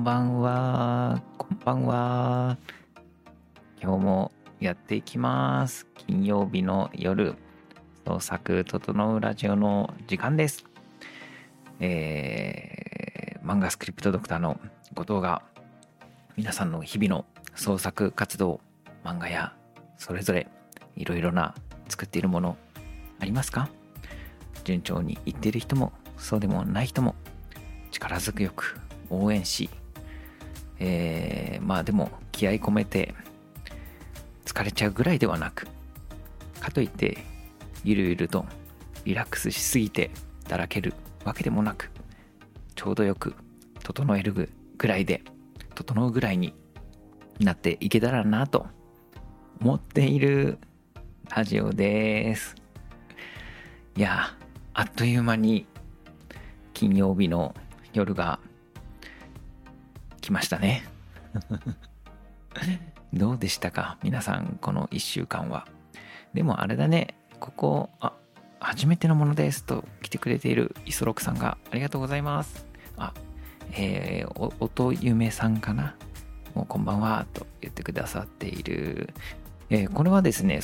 こんばんは。今日もやっていきます。金曜日の夜、創作整うラジオの時間です。漫画スクリプトドクターの後藤が皆さんの日々の創作活動、漫画やそれぞれいろいろな作っているものありますか？順調にいっている人もそうでもない人も力強く応援し、まあでも気合い込めて疲れちゃうぐらいではなく、かといってゆるゆるとリラックスしすぎてだらけるわけでもなく、ちょうどよく整うぐらいになっていけたらなと思っているラジオです。いや、あっという間に金曜日の夜が来ましたねどうでしたか皆さん、この1週間は。でもあれだね、初めてのものですと来てくれているイソロクさんがありがとうございます。おとゆめさんかな、もうこんばんはと言ってくださっている。これはですね、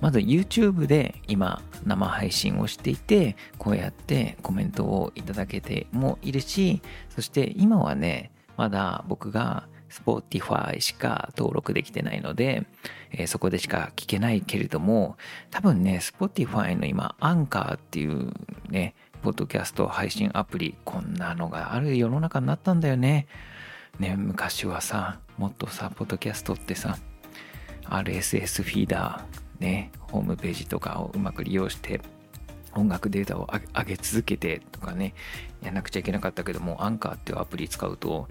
まず YouTube で今生配信をしていて、こうやってコメントをいただけてもいるし、そして今はね、まだ僕が Spotify しか登録できてないので、そこでしか聞けないけれども、多分ね Spotify の今アンカーっていうねポッドキャスト配信アプリ、こんなのがある世の中になったんだよね。昔はさ、もっとさ、ポッドキャストってさ RSS フィーダーね、ホームページとかをうまく利用して音楽データを上げ続けてとかね、やらなくちゃいけなかったけども、アンカーっていうアプリ使うと、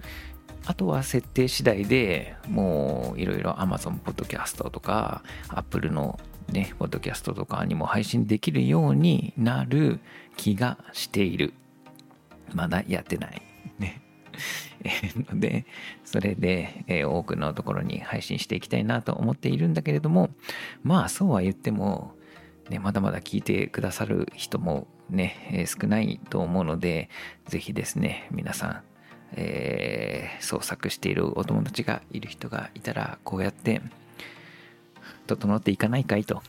あとは設定次第でもういろいろ Amazon Podcast とか Apple のねポッドキャストとかにも配信できるようになる気がしている。まだやってないねので、それで、多くのところに配信していきたいなと思っているんだけれども、まあそうは言っても、ね、まだまだ聞いてくださる人もね、少ないと思うので、ぜひですね皆さん、創作しているお友達がいる人がいたら、こうやって整っていかないかいと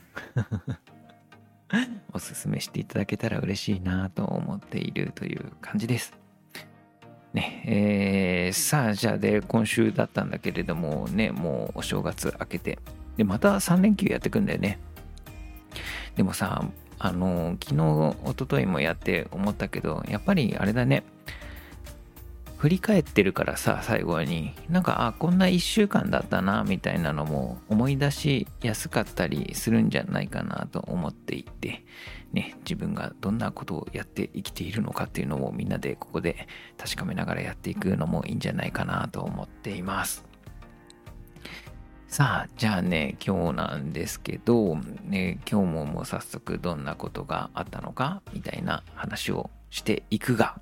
おすすめしていただけたら嬉しいなと思っているという感じですね。さあ、じゃあで今週だったんだけれどもね、もうお正月明けて、でまた3連休やってくんだよね。でもさ、昨日一昨日もやって思ったけど、やっぱりあれだね、振り返ってるからさ、最後になんかこんな1週間だったなみたいなのも思い出しやすかったりするんじゃないかなと思っていてね、自分がどんなことをやって生きているのかっていうのをみんなでここで確かめながらやっていくのもいいんじゃないかなと思っています。さあ、じゃあね、今日なんですけど、今日ももう早速どんなことがあったのかみたいな話をしていくが、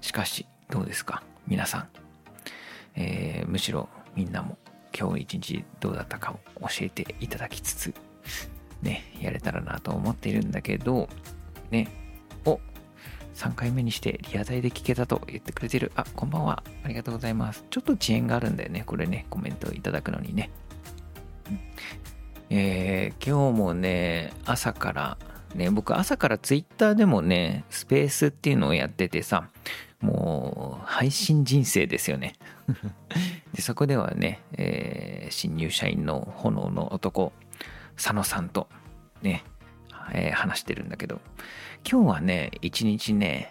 しかしどうですか皆さん、むしろみんなも今日一日どうだったかを教えていただきつつね、やれたらなと思っているんだけどね。3回目にしてリアタイで聞けたと言ってくれてる。こんばんは、ありがとうございます。ちょっと遅延があるんだよねこれね、コメントいただくのにね。今日もね朝からね、僕朝からツイッターでもねスペースっていうのをやっててさ、もう配信人生ですよねでそこではね、新入社員の炎の男佐野さんとね、話してるんだけど、今日はね一日ね、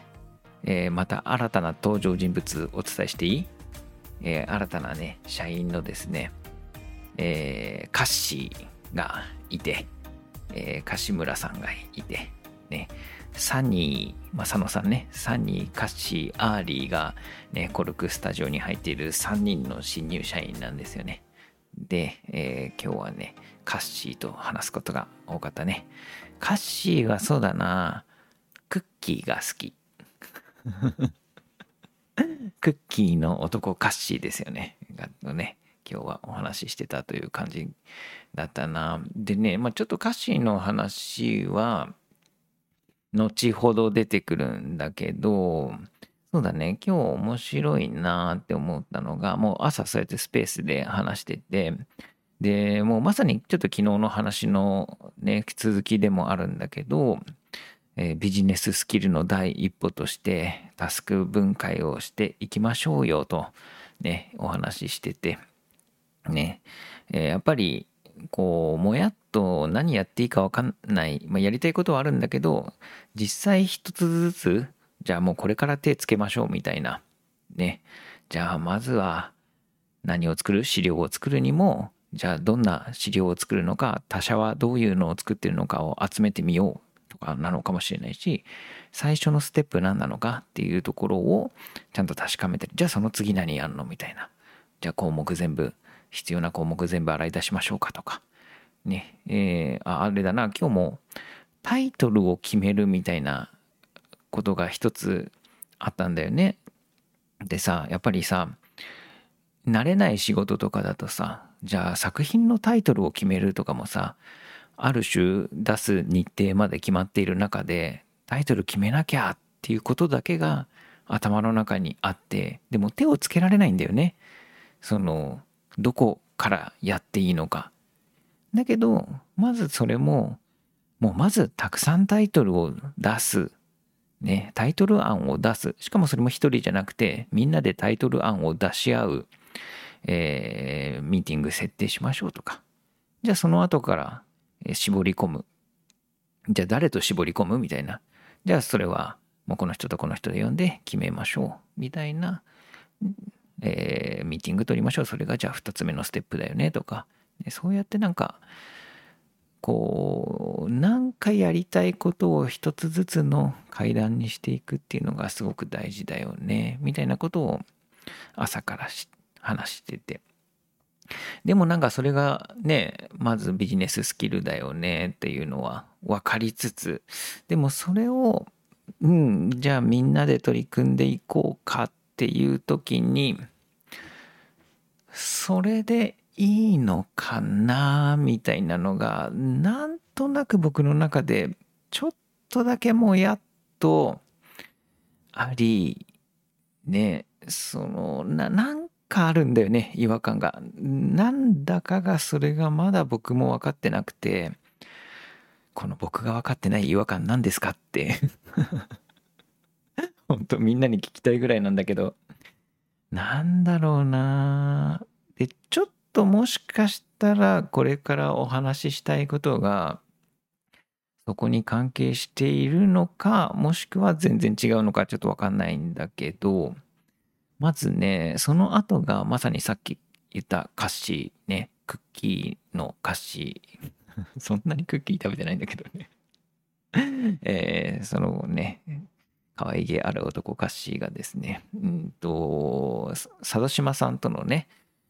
また新たな登場人物お伝えしていい？新たなね社員のですね、カッシーがいて、柏村さんがいてね、サニー、佐野さんね、サニー、カッシー、アーリーが、ね、コルクスタジオに入っている3人の新入社員なんですよね。で、今日はねカッシーと話すことが多かったね。カッシーはそうだな、クッキーが好きクッキーの男カッシーですよねがね、今日はお話ししてたという感じだったな。でね、ちょっとカッシーの話は後ほど出てくるんだけど、そうだね、今日面白いなーって思ったのが、もう朝そうやってスペースで話してて、で、もうまさにちょっと昨日の話のね、続きでもあるんだけど、ビジネススキルの第一歩としてタスク分解をしていきましょうよとね、お話ししてて、ね、やっぱりこうもやっと何やっていいか分かんない、やりたいことはあるんだけど、実際一つずつじゃあもうこれから手つけましょうみたいなね、じゃあまずは何を作る、資料を作るにもじゃあどんな資料を作るのか、他社はどういうのを作ってるのかを集めてみようとかなのかもしれないし、最初のステップ何なのかっていうところをちゃんと確かめて、じゃあその次何やるのみたいな、じゃあ項目全部、必要な項目全部洗い出しましょうかとかね、あれだな、今日もタイトルを決めるみたいなことが一つあったんだよね。でさ、やっぱりさ、慣れない仕事とかだとさ、じゃあ作品のタイトルを決めるとかもさ、ある種出す日程まで決まっている中でタイトル決めなきゃっていうことだけが頭の中にあって、でも手をつけられないんだよね、そのどこからやっていいのか。だけどまずそれも、もうまずたくさんタイトルを出すね、タイトル案を出す、しかもそれも一人じゃなくてみんなでタイトル案を出し合う、ミーティング設定しましょうとか、じゃあその後から絞り込む、じゃあ誰と絞り込むみたいな、じゃあそれはもうこの人とこの人で呼んで決めましょうみたいな、ミーティング取りましょう、それがじゃあ2つ目のステップだよねとか、そうやってなんかこう何かやりたいことを一つずつの階段にしていくっていうのがすごく大事だよねみたいなことを朝から話してて、でもなんかそれがね、まずビジネススキルだよねっていうのは分かりつつ、でもそれをじゃあみんなで取り組んでいこうかっていう時に、それでいいのかなみたいなのがなんとなく僕の中でちょっとだけもやっとありね、そのなんかあるんだよね、違和感が、なんだかがそれがまだ僕も分かってなくて、この僕が分かってない違和感なんですかって本当みんなに聞きたいぐらいなんだけど、なんだろうな。でちょっともしかしたらこれからお話ししたいことがそこに関係しているのか、もしくは全然違うのかちょっと分かんないんだけど、まずね、その後がまさにさっき言った菓子ね、クッキーの菓子そんなにクッキー食べてないんだけどねそのね、可愛げある男菓子がですね、佐渡島さんとのね、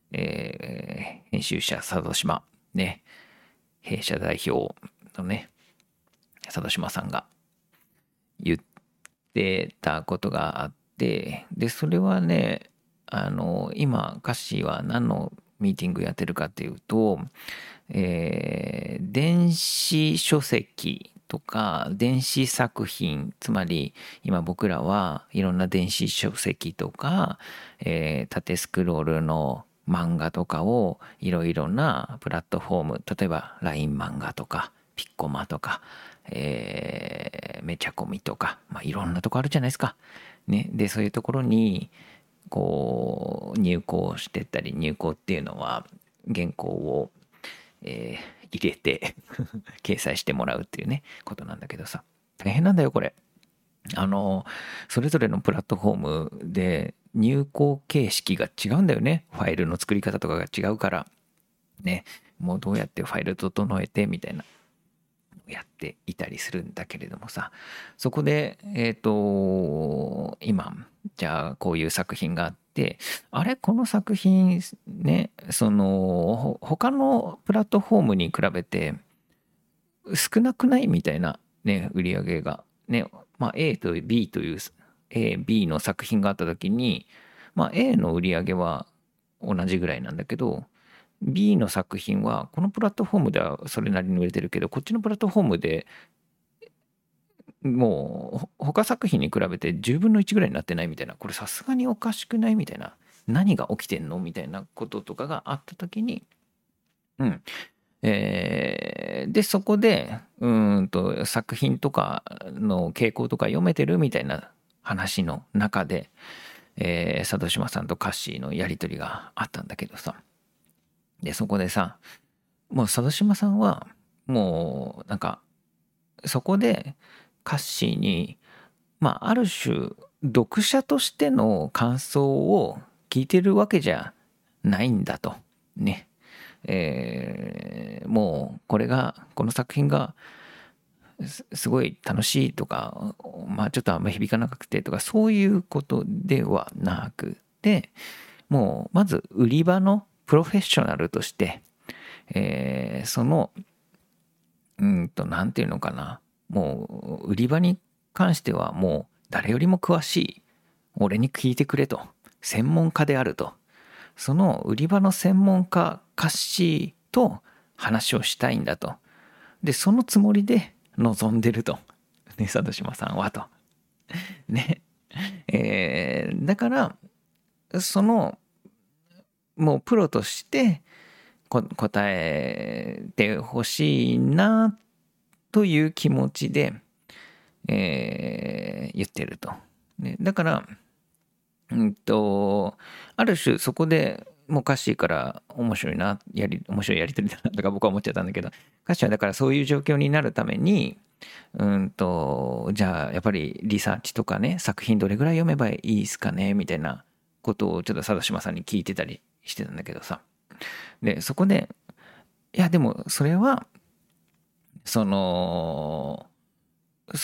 編集者佐渡島ね、弊社代表のね佐渡島さんが言ってたことがあって、でそれはね、今カッシーは何のミーティングやってるかっていうと、電子書籍とか電子作品、つまり今僕らはいろんな電子書籍とか、縦スクロールの漫画とかをいろいろなプラットフォーム、例えば LINE 漫画とかピッコマとか、めちゃこみとか、いろんなとこあるじゃないですか、ね、でそういうところにこう入稿してったり、入稿っていうのは原稿を、入れて掲載してもらうっていうねことなんだけどさ、大変なんだよこれ。それぞれのプラットフォームで入稿形式が違うんだよね。ファイルの作り方とかが違うからね、もうどうやってファイル整えてみたいなやっていたりするんだけれどもさ、そこで今じゃあこういう作品があって、あれこの作品ね、その他のプラットフォームに比べて少なくないみたいなね、売り上げがね、A と B という A、B の作品があった時に、A の売り上げは同じぐらいなんだけど、B の作品はこのプラットフォームではそれなりに売れてるけど、こっちのプラットフォームでもう他作品に比べて10分の1ぐらいになってないみたいな、これさすがにおかしくないみたいな、何が起きてんのみたいなこととかがあった時に、うん。でそこで作品とかの傾向とか読めてるみたいな話の中で、佐島さんとカッシーのやり取りがあったんだけどさ、でそこでさ、もう佐島さんはもうなんかそこでカッシーに、まあ、ある種読者としての感想を聞いてるわけじゃないんだとね。もうこの作品がすごい楽しいとか、まあ、ちょっとあんま響かなくてとかそういうことではなくて、もうまず売り場のプロフェッショナルとして、そのなんていうのかな、もう売り場に関してはもう誰よりも詳しい、俺に聞いてくれと、専門家であると。その売り場の専門家カッシーと話をしたいんだと。でそのつもりで臨んでるとね、佐渡島さんはとね、だからそのもうプロとして答えてほしいなという気持ちで、言ってると、ね、だからある種そこでもうカッシーから面白いやり取りだなとか僕は思っちゃったんだけど、カッシーはだからそういう状況になるためにじゃあやっぱりリサーチとかね、作品どれぐらい読めばいいですかねみたいなことをちょっと佐島さんに聞いてたりしてたんだけどさ、でそこでいやでもそれはそ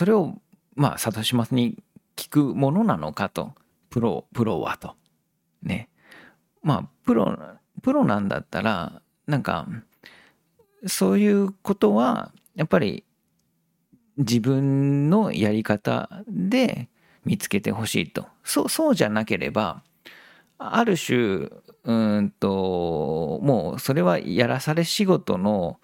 れをまあ佐島さんに聞くものなのかと。プロはとね、まあプロなんだったらなんかそういうことはやっぱり自分のやり方で見つけてほしいと。そうじゃなければある種もうそれはやらされ仕事の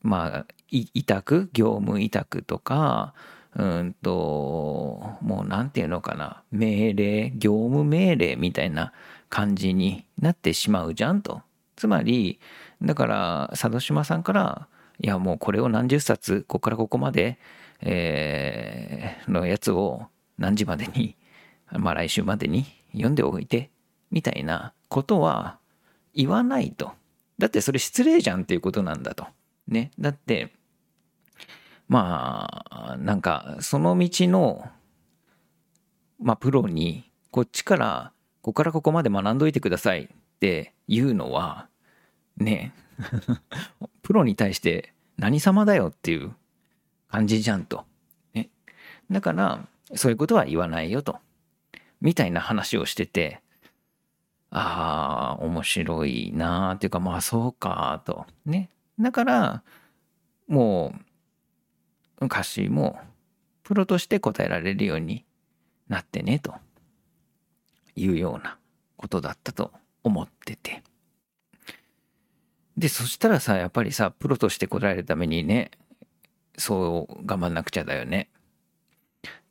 まあ委託、業務委託とか。もうなんていうのかな、命令、業務命令みたいな感じになってしまうじゃんと。つまりだから佐島さんからいやもうこれを何十冊ここからここまで、のやつを何時までに、まあ来週までに読んでおいてみたいなことは言わないと。だってそれ失礼じゃんっていうことなんだとね。だってまあなんかその道の、まあ、プロにこっちからここからここまで学んどいてくださいっていうのはねプロに対して何様だよっていう感じじゃんと、ね、だからそういうことは言わないよとみたいな話をしてて、ああ面白いなっていうか、まあそうかとね。だからもうカッシーもプロとして答えられるようになってねというようなことだったと思ってて、でそしたらさ、やっぱりさプロとして答えるためにね、そう頑張んなくちゃだよね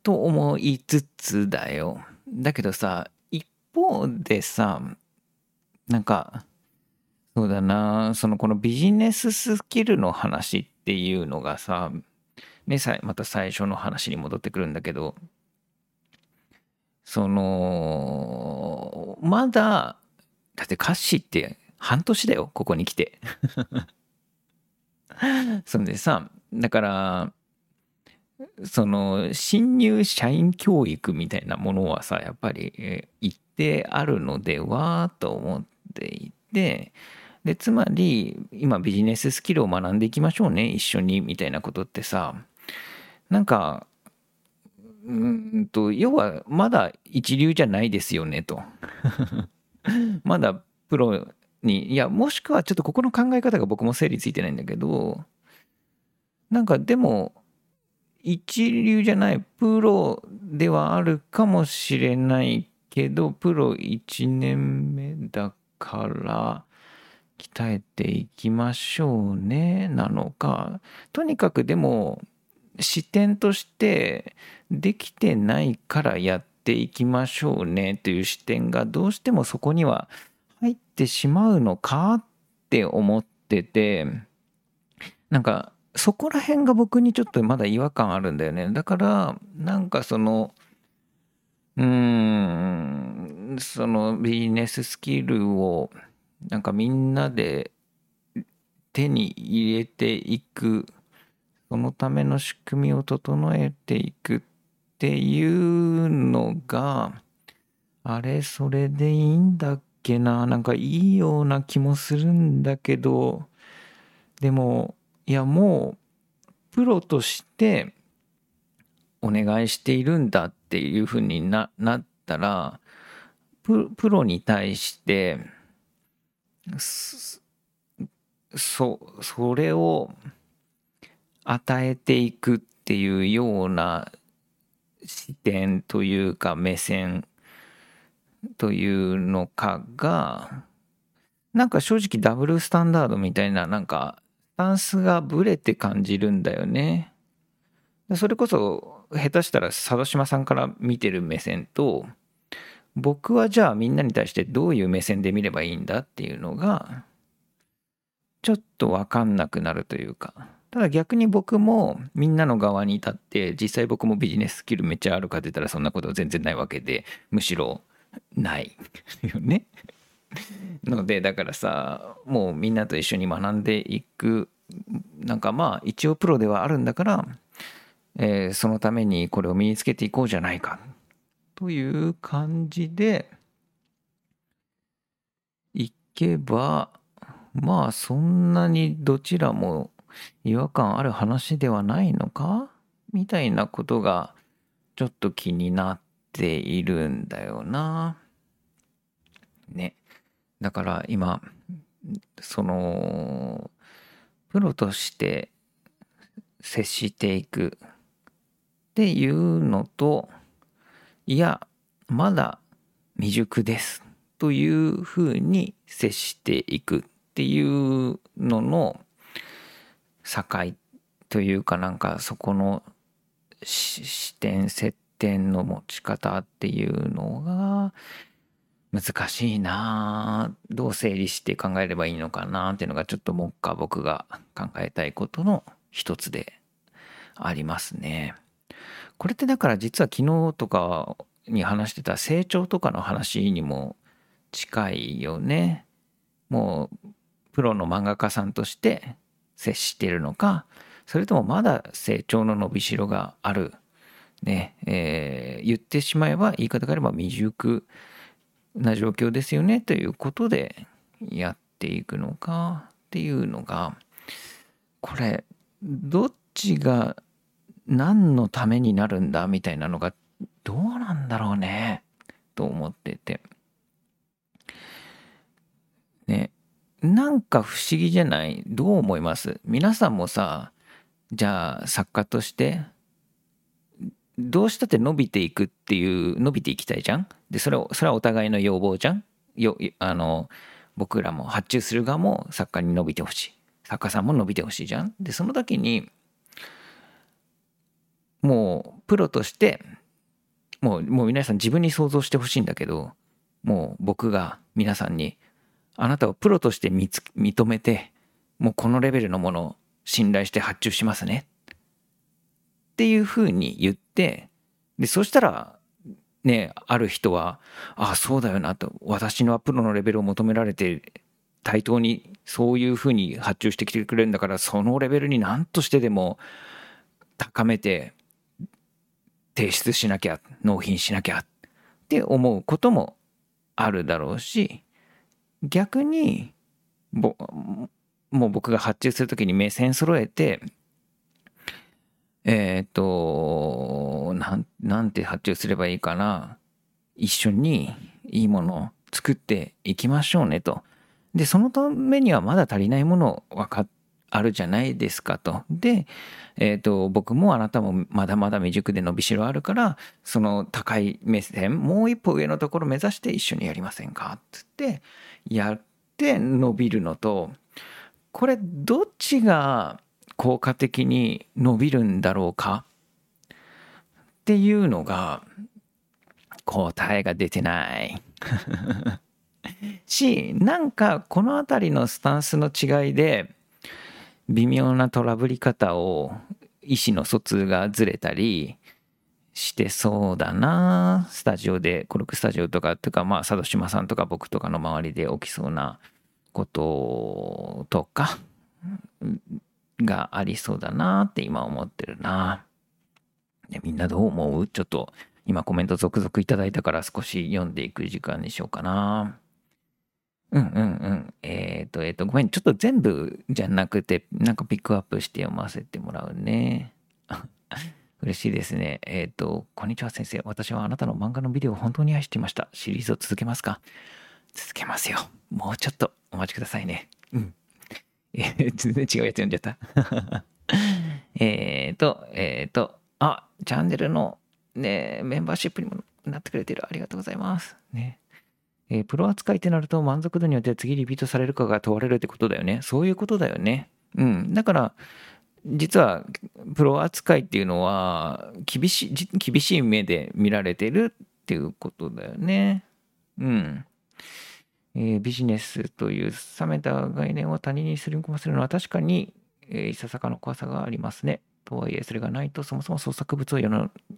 と思いつつだよ。だけどさ一方でさ、なんかそうだな、このビジネススキルの話っていうのがさね、また最初の話に戻ってくるんだけど、まだだってカッシーって半年だよここに来てそんでさ、だから新入社員教育みたいなものはさやっぱり一定あるのではと思っていて、でつまり今ビジネススキルを学んでいきましょうね一緒にみたいなことってさ、なんか要はまだ一流じゃないですよねとまだプロに、いやもしくはちょっとここの考え方が僕も整理ついてないんだけど、なんかでも一流じゃない、プロではあるかもしれないけどプロ1年目だから鍛えていきましょうねなのか、とにかくでも視点としてできてないからやっていきましょうねという視点がどうしてもそこには入ってしまうのかって思ってて、なんかそこら辺が僕にちょっとまだ違和感あるんだよね。だからなんかそのビジネススキルをなんかみんなで手に入れていく、そのための仕組みを整えていくっていうのが、あれそれでいいんだっけな、なんかいいような気もするんだけど、でもいやもうプロとしてお願いしているんだっていうふうに なったら プロに対してそれを与えていくっていうような視点というか目線というのかが、なんか正直ダブルスタンダードみたいな、なんかスタンスがブレて感じるんだよね。それこそ下手したら佐渡島さんから見てる目線と、僕はじゃあみんなに対してどういう目線で見ればいいんだっていうのがちょっと分かんなくなるというか、ただ逆に僕もみんなの側に立って、実際僕もビジネススキルめっちゃあるかって言ったらそんなことは全然ないわけで、むしろないよねので、だからさ、もうみんなと一緒に学んでいく、なんかまあ一応プロではあるんだから、そのためにこれを身につけていこうじゃないかという感じでいけば、まあそんなにどちらも違和感ある話ではないのかみたいなことがちょっと気になっているんだよな。ね。だから今そのプロとして接していくっていうのと、いやまだ未熟ですというふうに接していくっていうのの境というか、なんかそこの視点接点の持ち方っていうのが難しいな、どう整理して考えればいいのかなっていうのがちょっともっか僕が考えたいことの一つでありますね。これってだから実は昨日とかに話してた成長とかの話にも近いよね。もうプロの漫画家さんとして接してるのか、それともまだ成長の伸びしろがある、ね、言ってしまえば、言い方があれば未熟な状況ですよねということでやっていくのかっていうのが、これどっちが何のためになるんだみたいなのがどうなんだろうねと思っててね。なんか不思議じゃない？どう思います？皆さんもさ、じゃあ作家としてどうしたって伸びていくっていう、伸びていきたいじゃん？で、それはお互いの要望じゃん？僕らも発注する側も作家に伸びてほしい、作家さんも伸びてほしいじゃん？で、その時にもうプロとしてもう皆さん自分に想像してほしいんだけど、もう僕が皆さんにあなたをプロとして認めて、もうこのレベルのものを信頼して発注しますねっていうふうに言って、でそしたらね、ある人は あそうだよなと、私のはプロのレベルを求められて対等にそういうふうに発注してきてくれるんだから、そのレベルに何としてでも高めて提出しなきゃ、納品しなきゃって思うこともあるだろうし、逆にもう僕が発注するときに目線揃えて、なんて発注すればいいかな、一緒にいいものを作っていきましょうねと。でそのためにはまだ足りないものあるじゃないですかと。で、僕もあなたもまだまだ未熟で伸びしろあるから、その高い目線、もう一歩上のところ目指して一緒にやりませんかつってやって伸びるのと、これどっちが効果的に伸びるんだろうかっていうのが答えが出てないし、なんかこのあたりのスタンスの違いで微妙なトラブり方を意思の疎通がずれたりしてそうだな。スタジオでコルクスタジオとかとか、まあ佐渡島さんとか僕とかの周りで起きそうなこととかがありそうだなって今思ってるな。で、みんなどう思う？ちょっと今コメント続々いただいたから少し読んでいく時間にしようかな。ごめん、ちょっと全部じゃなくてなんかピックアップして読ませてもらうね。嬉しいですね。こんにちは先生、私はあなたの漫画のビデオを本当に愛していました。シリーズを続けますか？続けますよ。もうちょっとお待ちくださいね。うん。全然違うやつ読んじゃった。あ、チャンネルのね、メンバーシップにもなってくれてる。ありがとうございます。ね。プロ扱いってなると満足度によって次リピートされるかが問われるってことだよね。そういうことだよね。うん。だから、実はプロ扱いっていうのは厳しい目で見られてるっていうことだよね。うん。ビジネスという冷めた概念を他人にすり込ませるのは確かに、いささかの怖さがありますね。とはいえそれがないとそもそも創作物を世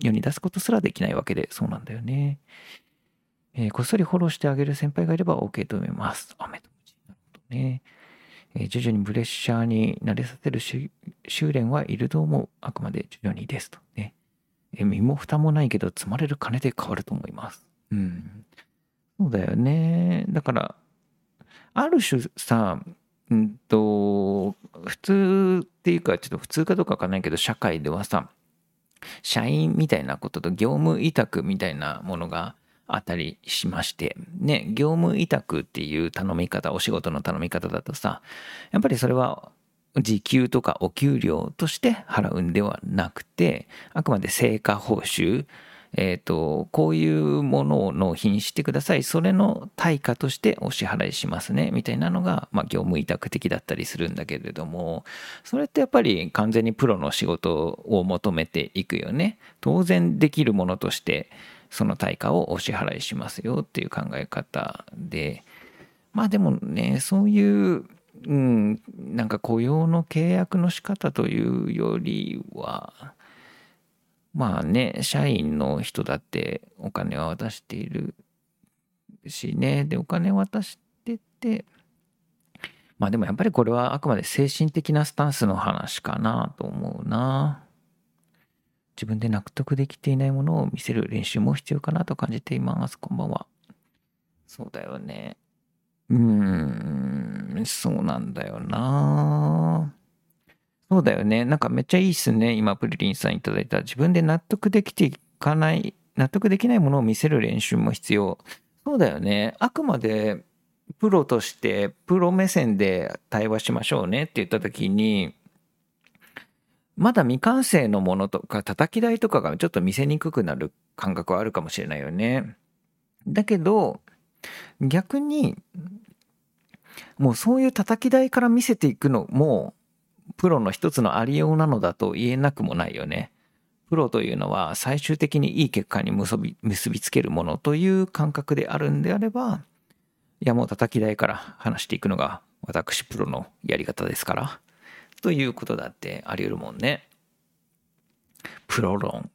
に出すことすらできないわけで、そうなんだよね。こっそりフォローしてあげる先輩がいれば OK と思います。雨と口になることね。徐々にプレッシャーに慣れさせる修練はいると思う。あくまで徐々にですとね。身も蓋もないけど積まれる金で変わると思います。うん。そうだよね。だからある種さ、普通っていうかちょっと普通かどうかわかんないけど、社会ではさ、社員みたいなことと業務委託みたいなものがあったりしましてね。業務委託っていう頼み方、お仕事の頼み方だとさ、やっぱりそれは時給とかお給料として払うんではなくて、あくまで成果報酬、こういうものを納品してください、それの対価としてお支払いしますねみたいなのが、まあ、業務委託的だったりするんだけれども、それってやっぱり完全にプロの仕事を求めていくよね。当然できるものとしてその対価をお支払いしますよっていう考え方で、まあでもね、そういう、なんか雇用の契約の仕方というよりは、まあね、社員の人だってお金は渡しているしね。で、お金渡してて、まあでもやっぱりこれはあくまで精神的なスタンスの話かなと思うな。自分で納得できていないものを見せる練習も必要かなと感じています。こんばんは。そうだよね。そうなんだよな。そうだよね。なんかめっちゃいいっすね。今プリリンさんいただいた。自分で納得できないものを見せる練習も必要。そうだよね。あくまでプロとしてプロ目線で対話しましょうねって言った時に、まだ未完成のものとか叩き台とかがちょっと見せにくくなる感覚はあるかもしれないよね。だけど逆にもうそういう叩き台から見せていくのもプロの一つのありようなのだと言えなくもないよね。プロというのは最終的にいい結果に結びつけるものという感覚であるんであれば、いやもう叩き台から話していくのが私プロのやり方ですからということだってあり得るもんね。プロ論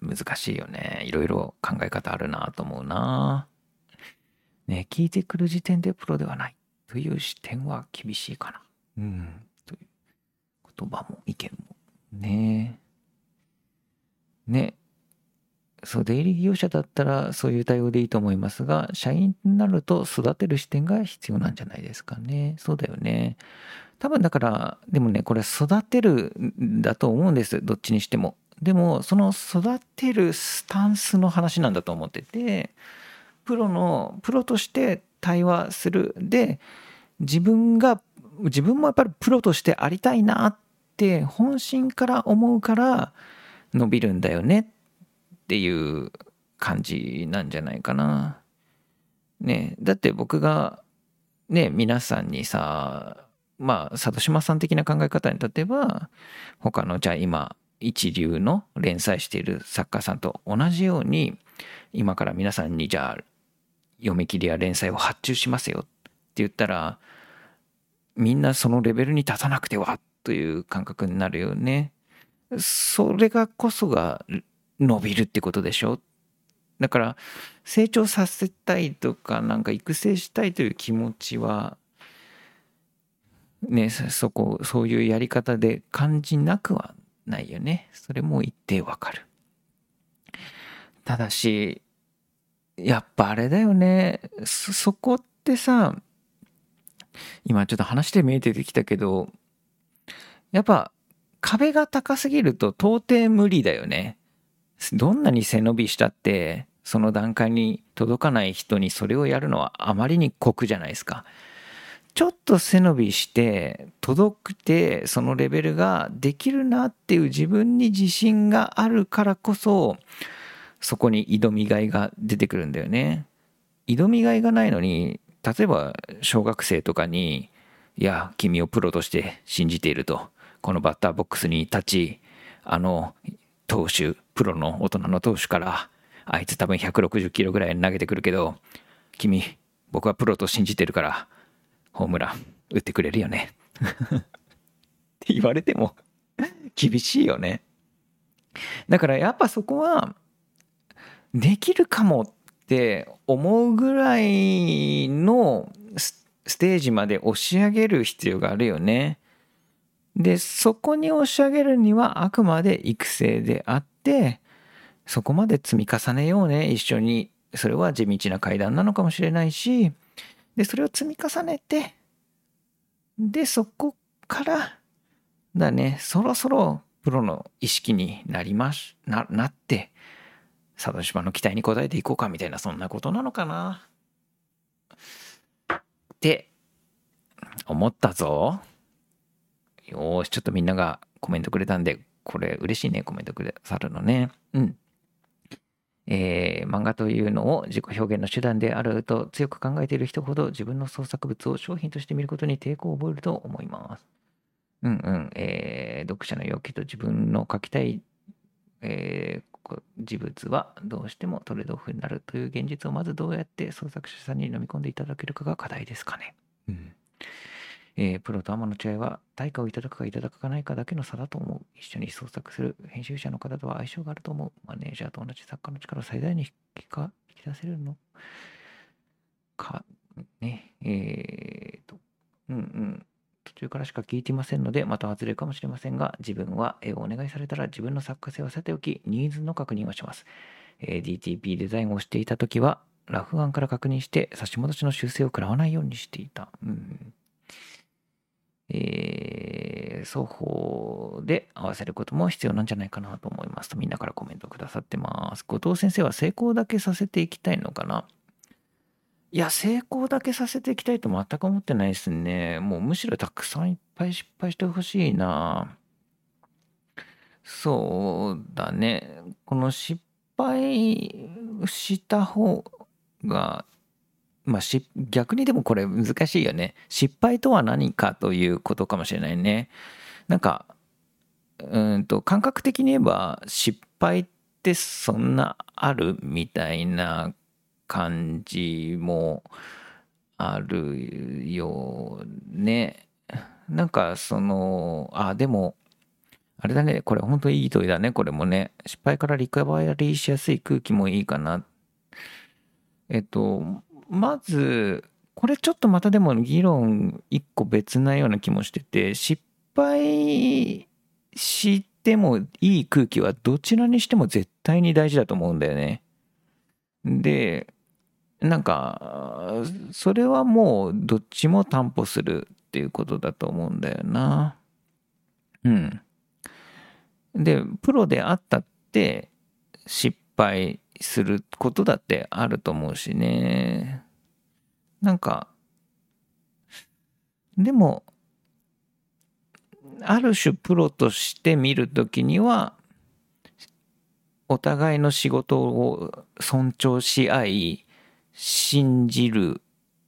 難しいよね。いろいろ考え方あるなと思うな、ね。聞いてくる時点でプロではないという視点は厳しいかな。言葉も意見もね。そう、出入り業者だったらそういう対応でいいと思いますが、社員になると育てる視点が必要なんじゃないですかね。そうだよね。多分だからでもね、これ育てるんだと思うんです。どっちにしても。でもその育てるスタンスの話なんだと思ってて、プロとして対話するで、自分もやっぱりプロとしてありたいなって本心から思うから伸びるんだよねっていう感じなんじゃないかな。ね、だって僕がね、皆さんにさ、まあ里島さん的な考え方に立てば、他のじゃあ今一流の連載している作家さんと同じように、今から皆さんにじゃあ読み切りや連載を発注しますよって言ったら、みんなそのレベルに立たなくてはという感覚になるよね。それがこそが伸びるってことでしょ。だから成長させたいとか、なんか育成したいという気持ちはね、そういうやり方で感じなくはないよね。それも一定わかる。ただしやっぱあれだよね、そこってさ、今ちょっと話で見えてきたけど、やっぱ壁が高すぎると到底無理だよね。どんなに背伸びしたってその段階に届かない人にそれをやるのはあまりに酷じゃないですか。ちょっと背伸びして届くて、そのレベルができるなっていう自分に自信があるからこそ、そこに挑みがいが出てくるんだよね。挑みがいがないのに、例えば小学生とかに、いや君をプロとして信じていると、このバッターボックスに立ち、あの投手、プロの大人の投手から、あいつ多分160キロぐらい投げてくるけど、君僕はプロと信じてるからホームラン打ってくれるよねって言われても厳しいよね。だからやっぱそこはできるかもって思うぐらいのステージまで押し上げる必要があるよね。でそこに押し上げるにはあくまで育成であって、そこまで積み重ねようね一緒に。それは地道な階段なのかもしれないし、でそれを積み重ねて、でそこからだね、そろそろプロの意識になります なって里島の期待に応えていこうかみたいな、そんなことなのかなって思ったぞ。よーし、ちょっとみんながコメントくれたんで、これ嬉しいね、コメントくださるのね。うん。漫画というのを自己表現の手段であると強く考えている人ほど、自分の創作物を商品として見ることに抵抗を覚えると思います。うんうん。読者の要求と自分の書きたい、事物はどうしてもトレードオフになるという現実を、まずどうやって創作者さんに飲み込んでいただけるかが課題ですかね。うん。プロとアマの違いは、対価をいただくかいただかないかだけの差だと思う。一緒に創作する編集者の方とは相性があると思う。マネージャーと同じ作家の力を最大に引き出せるのかね。うんうん。途中からしか聞いていませんので、また外れるかもしれませんが、自分は絵をお願いされたら自分の作家性はさておき、ニーズの確認をします。DTP デザインをしていたときは、ラフ案から確認して差し戻しの修正を食らわないようにしていた。うん。双方で合わせることも必要なんじゃないかなと思いますと、みんなからコメントくださってます。後藤先生は成功だけさせていきたいのかな。いや、成功だけさせていきたいと全く思ってないですね。もうむしろたくさんいっぱい失敗してほしいな。そうだね、この失敗した方が、まあ、逆にでもこれ難しいよね。失敗とは何かということかもしれないね。なんか感覚的に言えば、失敗ってそんなあるみたいな感じもあるよね。なんかそのでもあれだね、これ本当にいい問いだね。これもね、失敗からリカバリーしやすい空気もいいかな。まずこれちょっとまたでも議論一個別なような気もしてて、失敗してもいい空気はどちらにしても絶対に大事だと思うんだよね。でなんかそれはもうどっちも担保するっていうことだと思うんだよな。うん。でプロであったって失敗することだってあると思うしね。なんかでもある種プロとして見るときには、お互いの仕事を尊重し合い信じる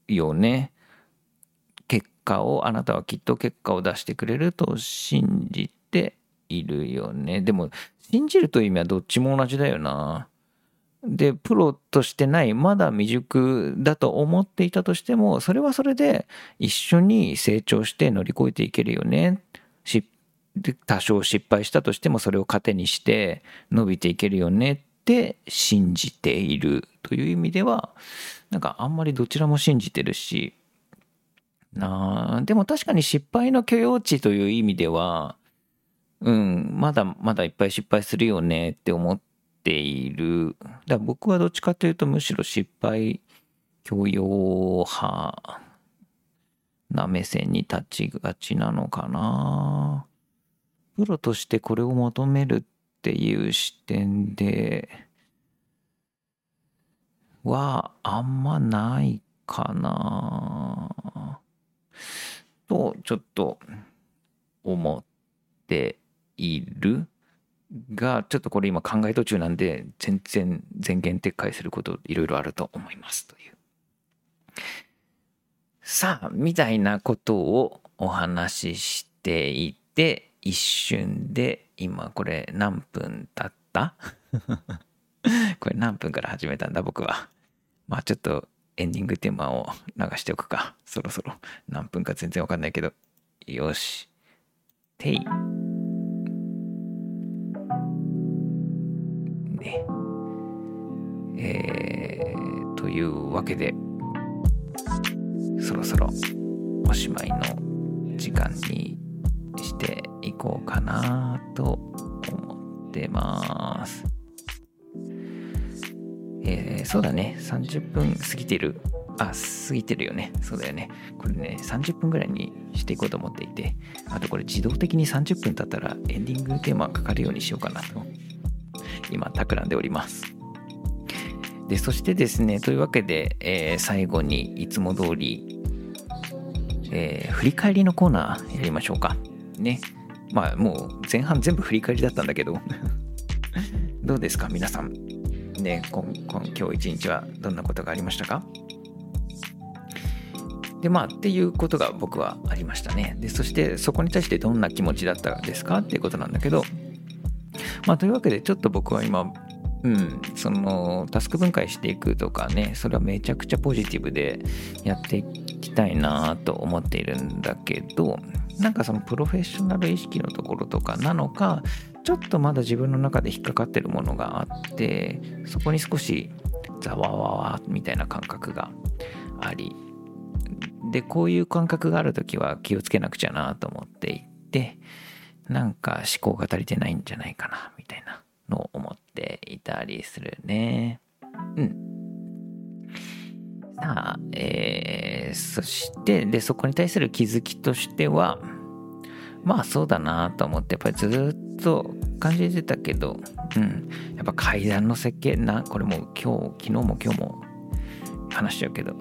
よね。結果を、あなたはきっと結果を出してくれると信じているよね。でも信じるという意味はどっちも同じだよな。で、プロとしてない、まだ未熟だと思っていたとしても、それはそれで一緒に成長して乗り越えていけるよね。多少失敗したとしてもそれを糧にして伸びていけるよねって信じているという意味では、なんかあんまりどちらも信じてるしなあ。でも確かに失敗の許容値という意味では、まだまだいっぱい失敗するよねって思っている。だから僕はどっちかというとむしろ失敗許容派な目線に立ちがちなのかな。プロとしてこれを求めるっていう視点ではあんまないかなとちょっと思っているが、ちょっとこれ今考え途中なんで全然前言撤回することいろいろあると思いますという、さあみたいなことをお話ししていて、一瞬で今これ何分経ったこれ何分から始めたんだ僕は。まあちょっとエンディングテーマを流しておくか。そろそろ何分か全然わかんないけど、よしていね。というわけでそろそろおしまいの時間にしていこうかなと思ってます。そうだね、30分過ぎてるよね。そうだよね、これね30分ぐらいにしていこうと思っていて、あとこれ自動的に30分経ったらエンディングテーマかかるようにしようかなと今企んでおります。で、そしてですね、というわけで、最後にいつも通り、振り返りのコーナーやりましょうかね。まあもう前半全部振り返りだったんだけどどうですか皆さんね、今日一日はどんなことがありましたか。で、まあっていうことが僕はありましたね。で、そしてそこに対してどんな気持ちだったですかっていうことなんだけど、まあというわけでちょっと僕は今そのタスク分解していくとかね、それはめちゃくちゃポジティブでやっていきたいなと思っているんだけど、なんかそのプロフェッショナル意識のところとかなのか、ちょっとまだ自分の中で引っかかってるものがあって、そこに少しざわわわみたいな感覚があり、でこういう感覚があるときは気をつけなくちゃなと思っていて、なんか思考が足りてないんじゃないかなみたいなのを思っていたりするね。さあ、そしてでそこに対する気づきとしては、まあそうだなと思って、やっぱりずっと感じてたけど、やっぱ階段の設計な、これも昨日も話しちゃうけど、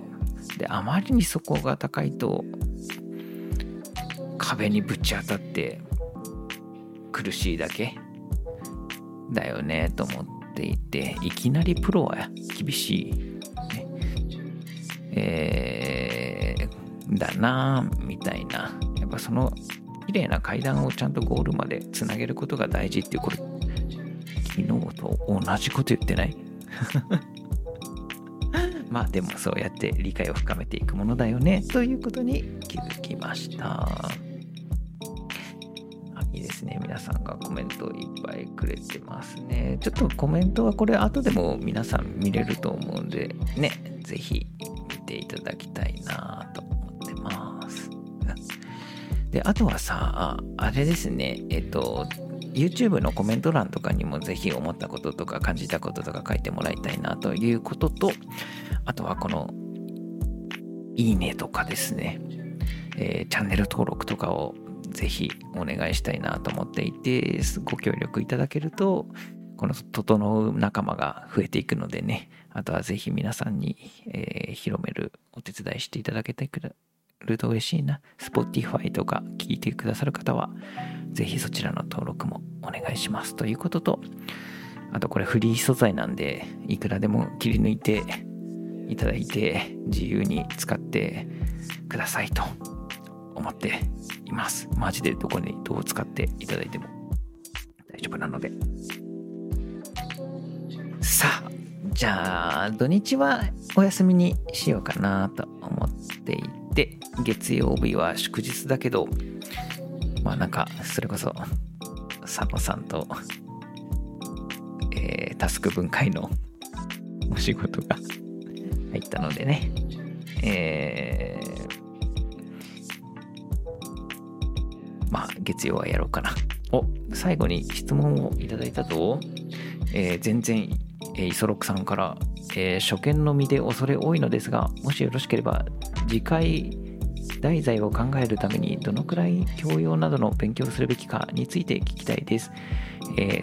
であまりにそこが高いと壁にぶち当たって苦しいだけだよねと思っていて、いきなりプロは厳しい、ね、だなみたいな。やっぱその綺麗な階段をちゃんとゴールまでつなげることが大事っていう、これ昨日と同じこと言ってないまあでもそうやって理解を深めていくものだよねということに気づきました。いいですね、皆さんがコメントいっぱいくれてますね。ちょっとコメントはこれ後でも皆さん見れると思うんでね、ぜひ見ていただきたいなと思ってます。で、あとはさ、あれですね、YouTube のコメント欄とかにもぜひ思ったこととか感じたこととか書いてもらいたいなということと、あとはこのいいねとかですね、チャンネル登録とかをぜひお願いしたいなと思っていて、ご協力いただけるとこの整う仲間が増えていくのでね、あとはぜひ皆さんに、広めるお手伝いしていただけてくると嬉しいな。 Spotify とか聞いてくださる方はぜひそちらの登録もお願いしますということと、あとこれフリー素材なんでいくらでも切り抜いていただいて自由に使ってくださいと思っています。マジでどこにどう使っていただいても大丈夫なので。さあ、じゃあ土日はお休みにしようかなと思っていて、月曜日は祝日だけど、まあなんかそれこそ佐野さんと、タスク分解のお仕事が入ったのでね、まあ月曜はやろうかな。お、最後に質問をいただいたと、全然磯六さんから、初見の身で恐れ多いのですが、もしよろしければ次回題材を考えるためにどのくらい教養などの勉強をするべきかについて聞きたいです、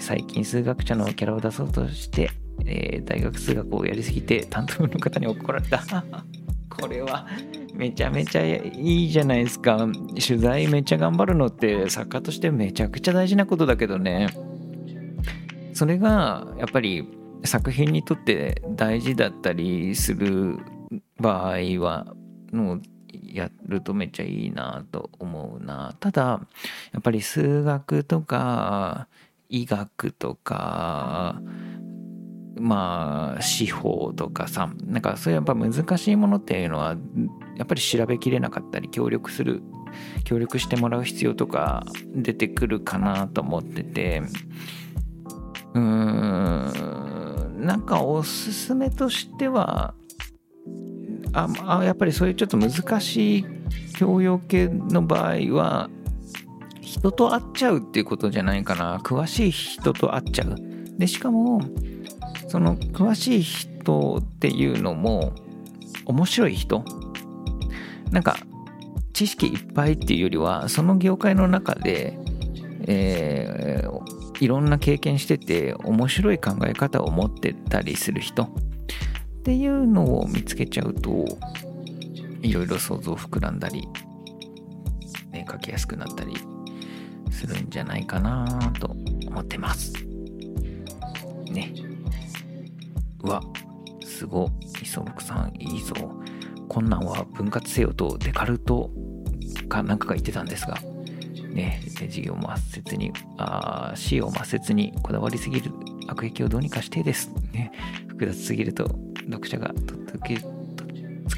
最近数学者のキャラを出そうとして、大学数学をやりすぎて担当の方に怒られたこれはめちゃめちゃいいじゃないですか。取材めちゃ頑張るのって作家としてめちゃくちゃ大事なことだけどね、それがやっぱり作品にとって大事だったりする場合はのやるとめっちゃいいなと思うな。ただやっぱり数学とか医学とかまあ司法とかさ、なんかそういうやっぱ難しいものっていうのはやっぱり調べきれなかったり、協力してもらう必要とか出てくるかなと思ってて、なんかおすすめとしてはやっぱりそういうちょっと難しい教養系の場合は人と会っちゃうっていうことじゃないかな。詳しい人と会っちゃう。でしかもその詳しい人っていうのも面白い人、なんか知識いっぱいっていうよりはその業界の中で、いろんな経験してて面白い考え方を持ってたりする人っていうのを見つけちゃうと、いろいろ想像膨らんだり、ね、書きやすくなったりするんじゃないかなと思ってますね。うわ、すごい、磯六さんいいぞ。こんなんは分割せよとデカルトかなんかが言ってたんですがね、死を抹殺にこだわりすぎる悪役をどうにかしてです、ね、複雑すぎると読者がとっつ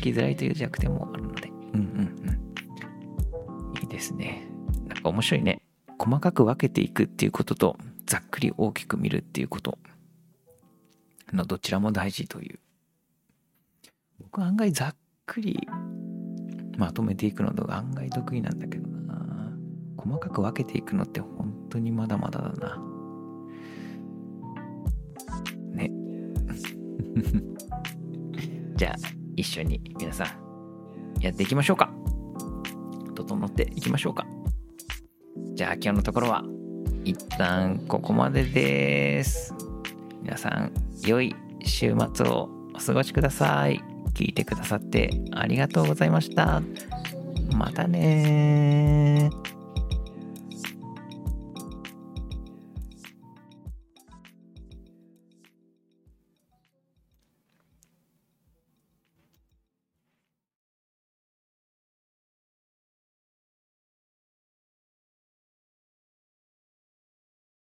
きづらいという弱点もあるので、いいですね。なんか面白いね。細かく分けていくっていうこととざっくり大きく見るっていうことのどちらも大事という。僕は案外ざっくりまとめていくのと案外得意なんだけど、細かく分けていくのって本当にまだまだだなねじゃあ一緒に皆さんやっていきましょうか。整っていきましょうか。じゃあ今日のところは一旦ここまでです。皆さん良い週末をお過ごしください。聞いてくださってありがとうございました。またね。